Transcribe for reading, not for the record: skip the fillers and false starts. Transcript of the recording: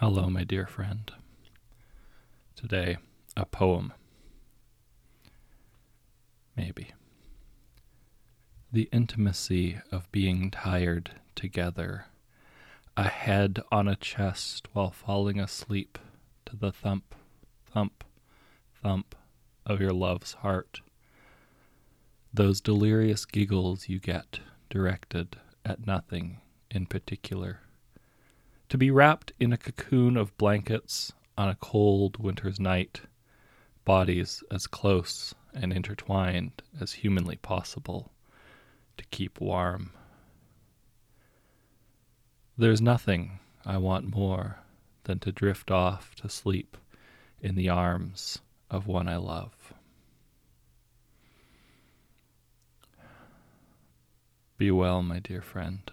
Hello, my dear friend. Today, a poem. Maybe. The intimacy of being tired together, a head on a chest while falling asleep to the thump, thump, thump of your love's heart. Those delirious giggles you get directed at nothing in particular. To be wrapped in a cocoon of blankets on a cold winter's night, bodies as close and intertwined as humanly possible to keep warm. There's nothing I want more than to drift off to sleep in the arms of one I love. Be well, my dear friend.